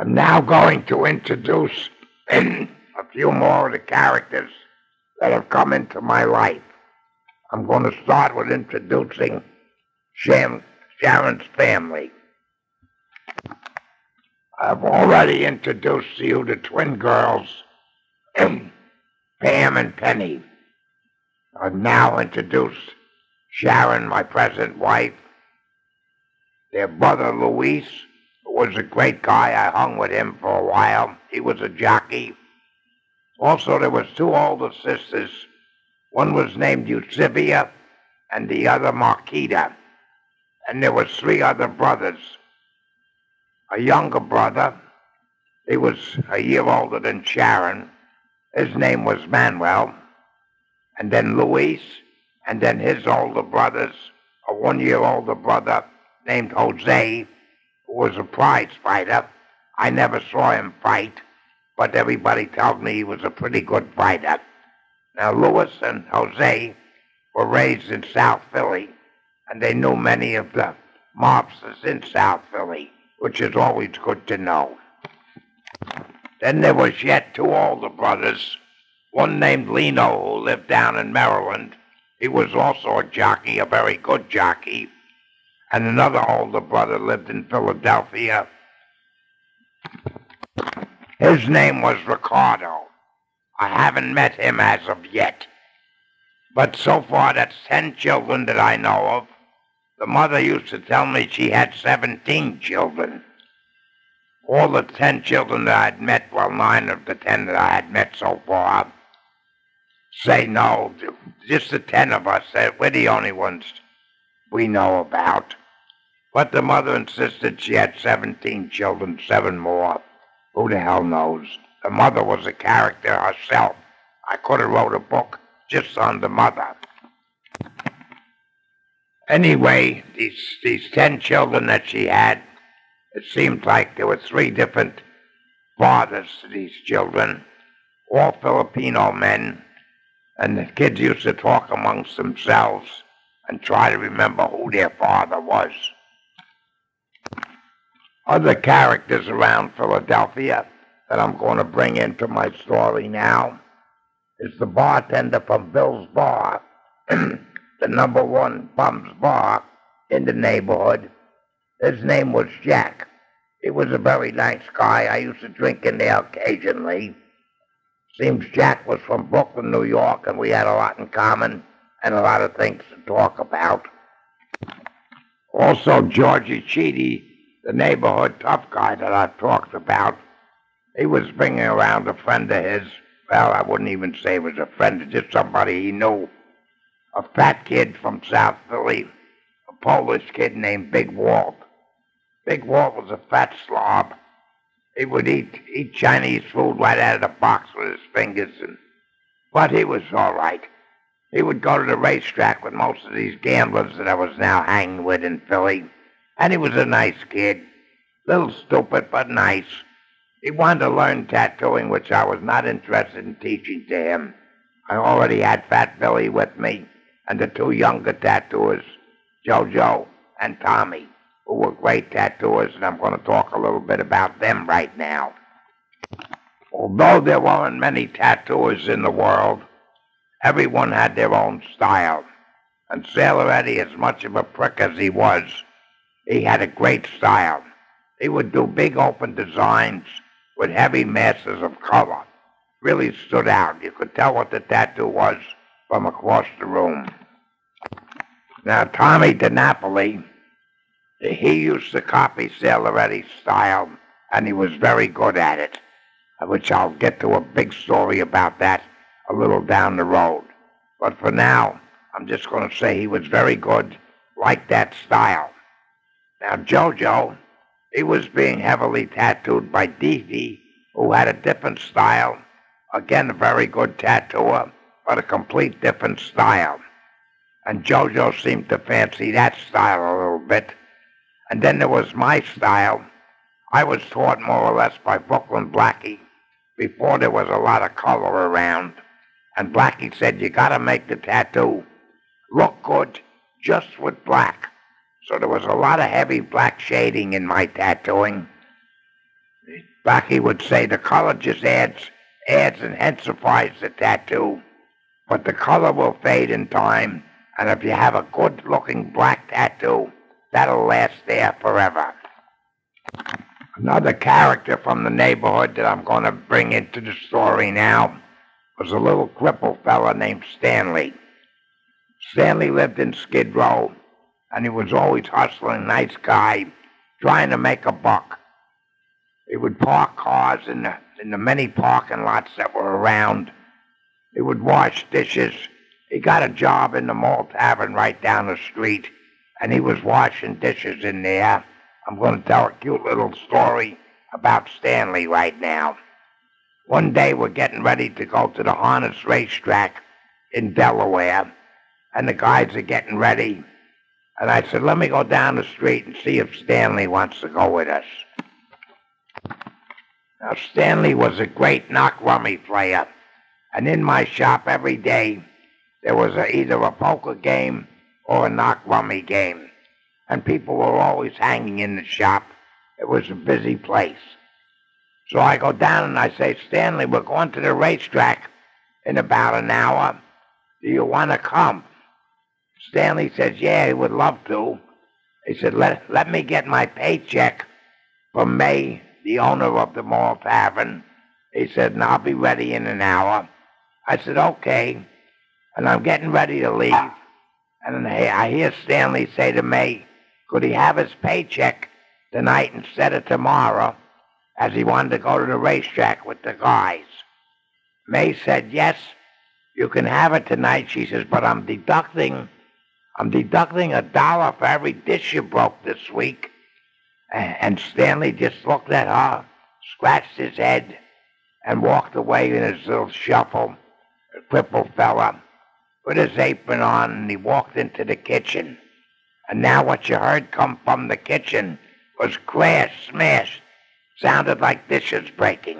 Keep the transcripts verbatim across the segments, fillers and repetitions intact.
I'm now going to introduce a few more of the characters that have come into my life. I'm going to start with introducing Sharon, Sharon's family. I've already introduced to you the twin girls, Pam and Penny. I've now introduced Sharon, my present wife, their brother Luis, who was a great guy. I hung with him for a while. He was a jockey. Also, there was two older sisters. One was named Eusebia, and the other Marquita. And there were three other brothers. A younger brother, he was a year older than Sharon. His name was Manuel. And then Luis, and then his older brothers, a one-year older brother named Jose, who was a prize fighter. I never saw him fight, but everybody tells me he was a pretty good fighter. Now, Luis and Jose were raised in South Philly, and they knew many of the mobsters in South Philly, which is always good to know. Then there was yet two older brothers, one named Lino, who lived down in Maryland. He was also a jockey, a very good jockey. And another older brother lived in Philadelphia. His name was Ricardo. I haven't met him as of yet. But so far, that's ten children that I know of. The mother used to tell me she had seventeen children. All the ten children that I'd met, well, nine of the ten that I had met so far, say no. Just the ten of us, we're the only ones we know about. But the mother insisted she had seventeen children, seven more. Who the hell knows? The mother was a character herself. I could have wrote a book just on the mother. Anyway, these these ten children that she had, it seemed like there were three different fathers to these children, all Filipino men, and the kids used to talk amongst themselves and try to remember who their father was. Other characters around Philadelphia that I'm going to bring into my story now is the bartender from Bill's Bar, the number one bum's bar in the neighborhood. His name was Jack. He was a very nice guy. I used to drink in there occasionally. Seems Jack was from Brooklyn, New York, and we had a lot in common and a lot of things to talk about. Also, Georgie Cheedy, the neighborhood tough guy that I've talked about, he was bringing around a friend of his. Well, I wouldn't even say he was a friend, just somebody he knew. A fat kid from South Philly, a Polish kid named Big Walt. Big Walt was a fat slob. He would eat eat Chinese food right out of the box with his fingers, and, but he was all right. He would go to the racetrack with most of these gamblers that I was now hanging with in Philly, and he was a nice kid, little stupid but nice. He wanted to learn tattooing, which I was not interested in teaching to him. I already had Fat Billy with me, and the two younger tattooers, Jojo and Tommy, who were great tattooers, and I'm going to talk a little bit about them right now. Although there weren't many tattooers in the world, everyone had their own style. And Sailor Eddie, as much of a prick as he was, he had a great style. He would do big open designs with heavy masses of color. Really stood out. You could tell what the tattoo was from across the room. Now, Tommy DiNapoli, he used to copy Sailor Eddie's style, and he was very good at it, which I'll get to a big story about that a little down the road. But for now, I'm just going to say he was very good, like that style. Now, Jojo, he was being heavily tattooed by Dee Dee, who had a different style. Again, a very good tattooer, but a complete different style. And Jojo seemed to fancy that style a little bit. And then there was my style. I was taught more or less by Brooklyn Blackie before there was a lot of color around. And Blackie said, you got to make the tattoo look good just with black. So there was a lot of heavy black shading in my tattooing. Blackie would say the color just adds, adds and intensifies the tattoo, but the color will fade in time, and if you have a good-looking black tattoo, that'll last there forever. Another character from the neighborhood that I'm going to bring into the story now was a little crippled fella named Stanley. Stanley lived in Skid Row, and he was always hustling, nice guy, trying to make a buck. He would park cars in the, in the many parking lots that were around. He would wash dishes. He got a job in the mall tavern right down the street, and he was washing dishes in there. I'm going to tell a cute little story about Stanley right now. One day we're getting ready to go to the harness racetrack in Delaware, and the guys are getting ready. And I said, let me go down the street and see if Stanley wants to go with us. Now, Stanley was a great knock rummy player, and in my shop every day there was a, either a poker game or a knock rummy game. And people were always hanging in the shop. It was a busy place. So I go down and I say, Stanley, we're going to the racetrack in about an hour. Do you want to come? Stanley says, yeah, he would love to. He said, let, let me get my paycheck from May, the owner of the mall tavern. He said, and I'll be ready in an hour. I said, okay. And I'm getting ready to leave. And I hear Stanley say to May, could he have his paycheck tonight instead of tomorrow, as he wanted to go to the racetrack with the guys? May said, yes, you can have it tonight, she says, but I'm deducting, I'm deducting a dollar for every dish you broke this week. And Stanley just looked at her, scratched his head, and walked away in his little shuffle, a crippled fella, with his apron on, and he walked into the kitchen. And now what you heard come from the kitchen was crash, smash. Sounded like dishes breaking.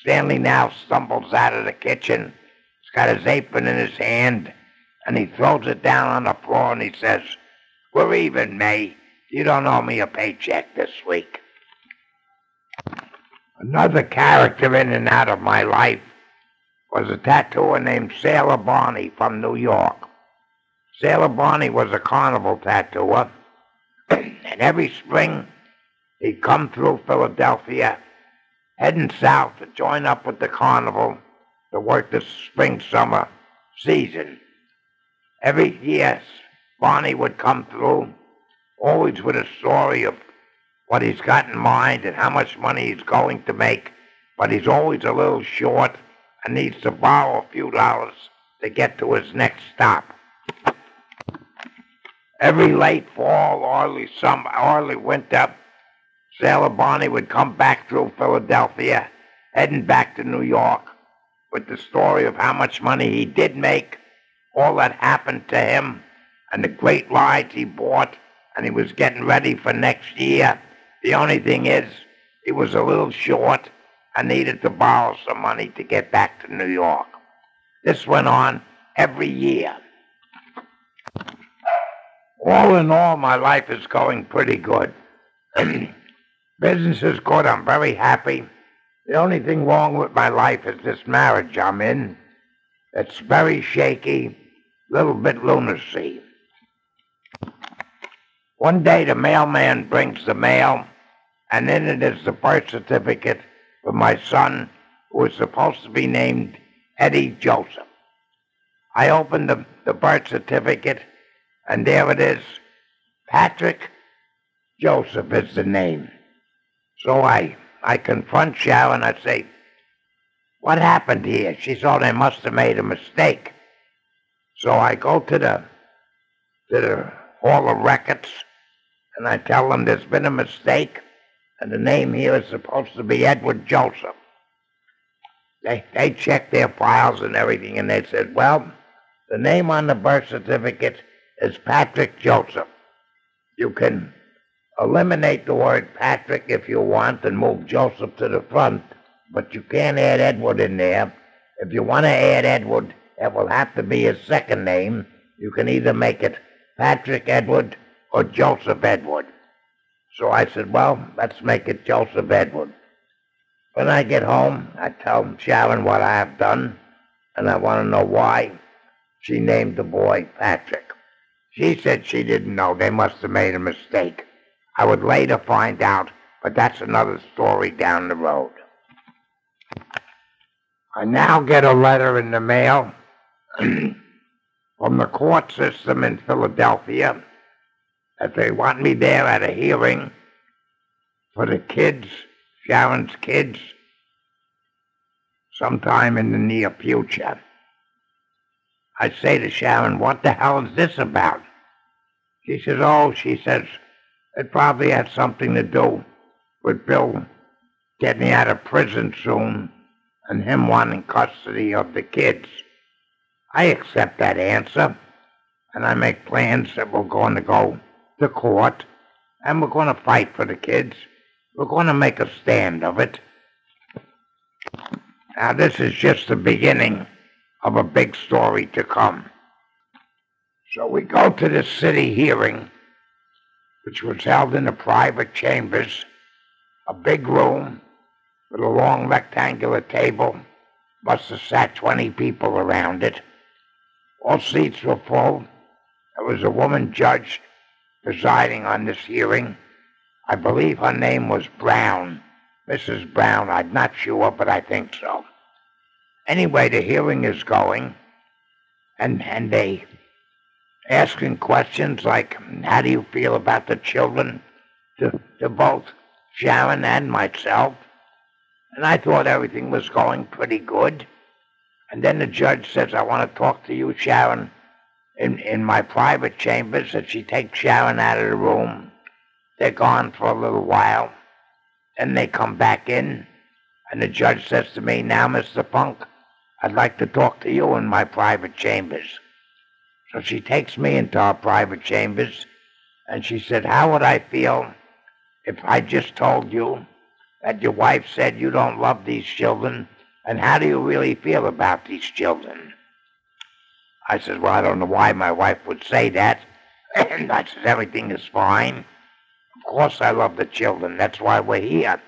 Stanley now stumbles out of the kitchen. He's got his apron in his hand, and he throws it down on the floor, and he says, we're even, May. You don't owe me a paycheck this week. Another character in and out of my life was a tattooer named Sailor Barney from New York. Sailor Barney was a carnival tattooer, and every spring he'd come through Philadelphia, heading south to join up with the carnival to work the spring-summer season. Every year, Barney would come through, always with a story of what he's got in mind and how much money he's going to make, but he's always a little short and needs to borrow a few dollars to get to his next stop. Every late fall, early summer, early winter, Sailor Barney would come back through Philadelphia, heading back to New York, with the story of how much money he did make, all that happened to him, and the great rides he bought, and he was getting ready for next year. The only thing is, he was a little short, I needed to borrow some money to get back to New York. This went on every year. All in all, my life is going pretty good. Business is good. I'm very happy. The only thing wrong with my life is this marriage I'm in. It's very shaky, little bit lunacy. One day the mailman brings the mail, and in it is the birth certificate for my son, who was supposed to be named Eddie Joseph. I opened the, the birth certificate, and there it is. Patrick Joseph is the name. So I, I confront Sharon. I say, what happened here? She said, oh, they must have made a mistake. So I go to the, to the Hall of Records, and I tell them there's been a mistake, and the name here is supposed to be Edward Joseph. They they checked their files and everything, and they said, well, the name on the birth certificate is Patrick Joseph. You can eliminate the word Patrick if you want and move Joseph to the front, but you can't add Edward in there. If you want to add Edward, it will have to be his second name. You can either make it Patrick Edward or Joseph Edward. So I said, well, let's make it Joseph Edward. When I get home, I tell Sharon what I have done, and I want to know why she named the boy Patrick. She said she didn't know. They must have made a mistake. I would later find out, but that's another story down the road. I now get a letter in the mail from the court system in Philadelphia that they want me there at a hearing for the kids, Sharon's kids, sometime in the near future. I say to Sharon, what the hell is this about? She says, oh, she says, it probably had something to do with Bill getting out of prison soon and him wanting custody of the kids. I accept that answer, and I make plans that we're going to go to court, and we're going to fight for the kids. We're going to make a stand of it. Now, this is just the beginning of a big story to come. So we go to the city hearing, which was held in the private chambers, a big room with a long rectangular table. Must have sat twenty people around it. All seats were full. There was a woman judge presiding on this hearing. I believe her name was Brown, Missus Brown. I'm not sure, but I think so. Anyway, the hearing is going, and, and they asking questions like, how do you feel about the children, to, to both Sharon and myself? And I thought everything was going pretty good. And then the judge says, I want to talk to you, Sharon, in, in my private chambers. And she takes Sharon out of the room. They're gone for a little while. Then they come back in. And the judge says to me, now, Mister Punk, I'd like to talk to you in my private chambers. So she takes me into our private chambers. And she said, how would I feel if I just told you that your wife said you don't love these children, and how do you really feel about these children? I said, well, I don't know why my wife would say that. And I said, everything is fine. Of course I love the children. That's why we're here.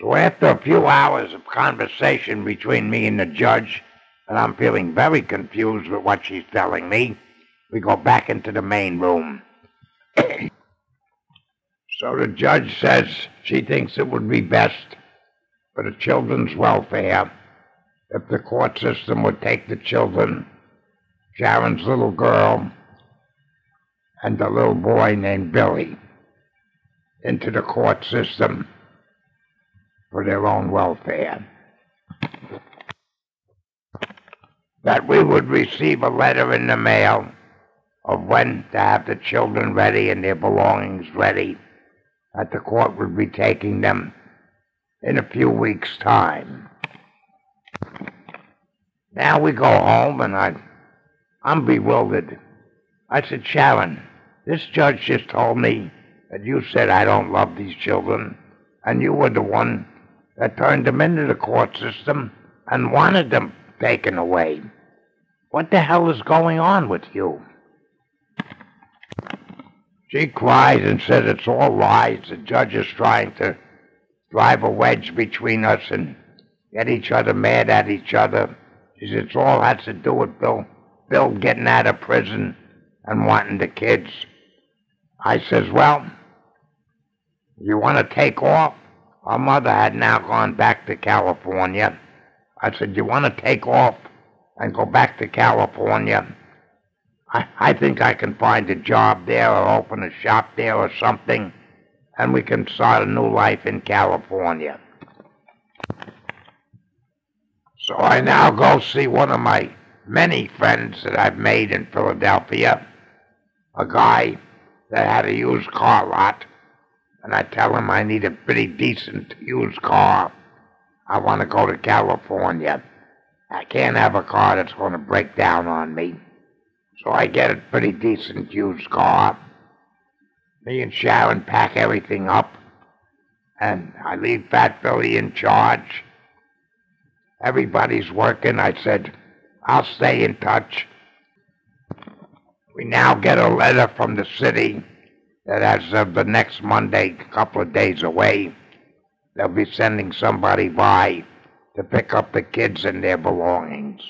So after a few hours of conversation between me and the judge, and I'm feeling very confused with what she's telling me, we go back into the main room. So the judge says she thinks it would be best for the children's welfare if the court system would take the children, Sharon's little girl and the little boy named Billy, into the court system for their own welfare. That we would receive a letter in the mail of when to have the children ready and their belongings ready, that the court would be taking them in a few weeks' time. Now we go home, and I, I'm bewildered. I said, Sharon, this judge just told me that you said I don't love these children, and you were the one that turned them into the court system and wanted them taken away. What the hell is going on with you? She cries and says it's all lies. The judge is trying to drive a wedge between us and get each other mad at each other. She says it all has to do with Bill, Bill getting out of prison and wanting the kids. I says, well, you want to take off? Our mother had now gone back to California. I said, you want to take off and go back to California? I, I think I can find a job there or open a shop there or something, and we can start a new life in California. So I now go see one of my many friends that I've made in Philadelphia, a guy that had a used car lot, and I tell him I need a pretty decent used car. I want to go to California. I can't have a car that's going to break down on me. So I get a pretty decent used car. Me and Sharon pack everything up, and I leave Fat Billy in charge. Everybody's working. I said, I'll stay in touch. We now get a letter from the city that as of the next Monday, a couple of days away, they'll be sending somebody by to pick up the kids and their belongings.